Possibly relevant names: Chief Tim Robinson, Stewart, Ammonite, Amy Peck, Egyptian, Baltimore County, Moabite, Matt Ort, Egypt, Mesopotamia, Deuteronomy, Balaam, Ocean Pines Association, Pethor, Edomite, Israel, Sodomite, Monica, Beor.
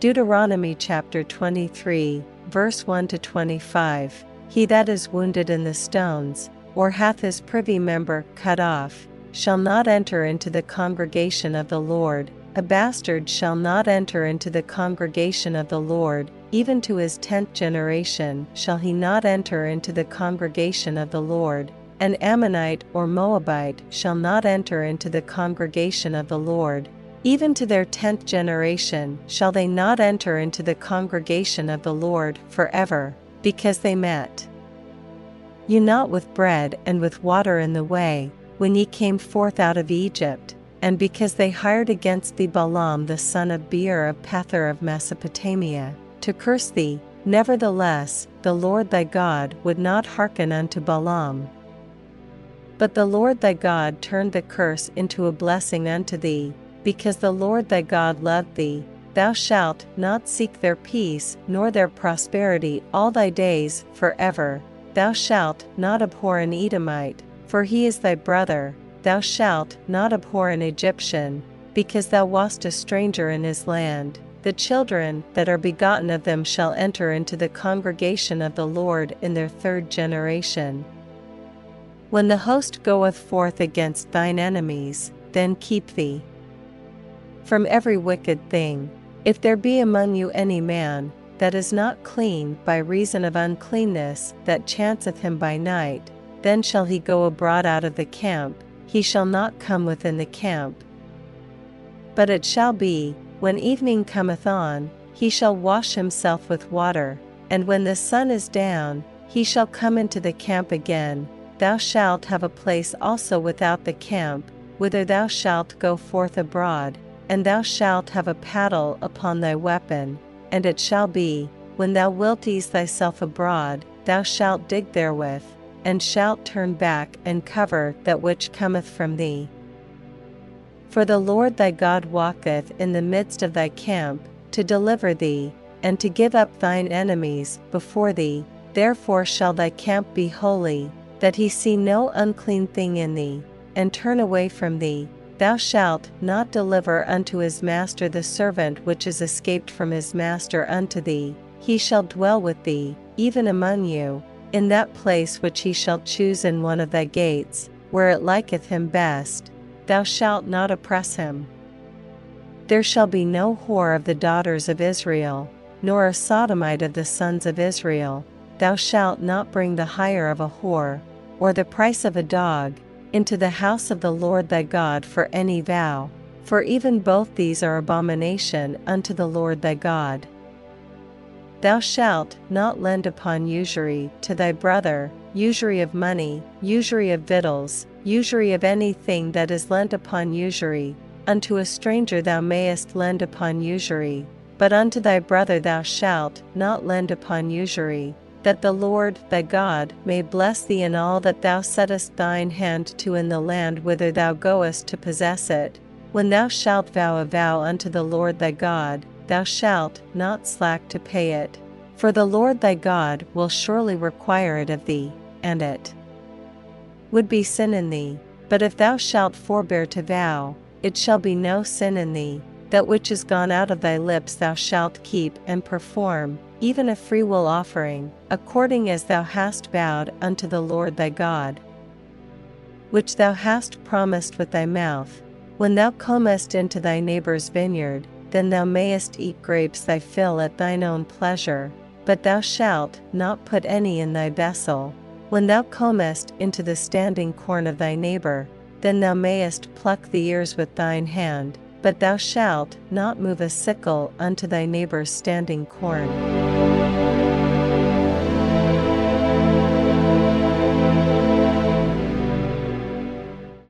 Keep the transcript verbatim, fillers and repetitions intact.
Deuteronomy chapter twenty-three, verse one to twenty-five, He that is wounded in the stones, or hath his privy member cut off, shall not enter into the congregation of the Lord. A bastard shall not enter into the congregation of the Lord, even to his tenth generation shall he not enter into the congregation of the Lord. An Ammonite or Moabite shall not enter into the congregation of the Lord. Even to their tenth generation shall they not enter into the congregation of the Lord forever, because they met you not with bread and with water in the way, when ye came forth out of Egypt, and because they hired against thee Balaam the son of Beor of Pethor of Mesopotamia, to curse thee. Nevertheless, the Lord thy God would not hearken unto Balaam. But the Lord thy God turned the curse into a blessing unto thee, because the Lord thy God loved thee. Thou shalt not seek their peace nor their prosperity all thy days forever. Thou shalt not abhor an Edomite, for he is thy brother. Thou shalt not abhor an Egyptian, because thou wast a stranger in his land. The children that are begotten of them shall enter into the congregation of the Lord in their third generation. When the host goeth forth against thine enemies, then keep thee from every wicked thing. If there be among you any man that is not clean by reason of uncleanness that chanceth him by night, then shall he go abroad out of the camp, he shall not come within the camp. But it shall be, when evening cometh on, he shall wash himself with water, and when the sun is down, he shall come into the camp again. Thou shalt have a place also without the camp, whither thou shalt go forth abroad, and thou shalt have a paddle upon thy weapon. And it shall be, when thou wilt ease thyself abroad, thou shalt dig therewith, and shalt turn back and cover that which cometh from thee. For the Lord thy God walketh in the midst of thy camp, to deliver thee, and to give up thine enemies before thee. Therefore shall thy camp be holy, that he see no unclean thing in thee, and turn away from thee. Thou shalt not deliver unto his master the servant which is escaped from his master unto thee. He shall dwell with thee, even among you, in that place which he shall choose in one of thy gates, where it liketh him best. Thou shalt not oppress him. There shall be no whore of the daughters of Israel, nor a sodomite of the sons of Israel. Thou shalt not bring the hire of a whore, or the price of a dog, into the house of the Lord thy God for any vow, for even both these are abomination unto the Lord thy God. Thou shalt not lend upon usury to thy brother, usury of money, usury of victuals, usury of anything that is lent upon usury. Unto a stranger thou mayest lend upon usury, but unto thy brother thou shalt not lend upon usury, that the Lord thy God may bless thee in all that thou settest thine hand to in the land whither thou goest to possess it. When thou shalt vow a vow unto the Lord thy God, thou shalt not slack to pay it, for the Lord thy God will surely require it of thee, and it would be sin in thee. But if thou shalt forbear to vow, it shall be no sin in thee. That which is gone out of thy lips thou shalt keep and perform, even a freewill offering, according as thou hast vowed unto the Lord thy God, which thou hast promised with thy mouth. When thou comest into thy neighbor's vineyard, then thou mayest eat grapes thy fill at thine own pleasure, but thou shalt not put any in thy vessel. When thou comest into the standing corn of thy neighbor, then thou mayest pluck the ears with thine hand, but thou shalt not move a sickle unto thy neighbor's standing corn.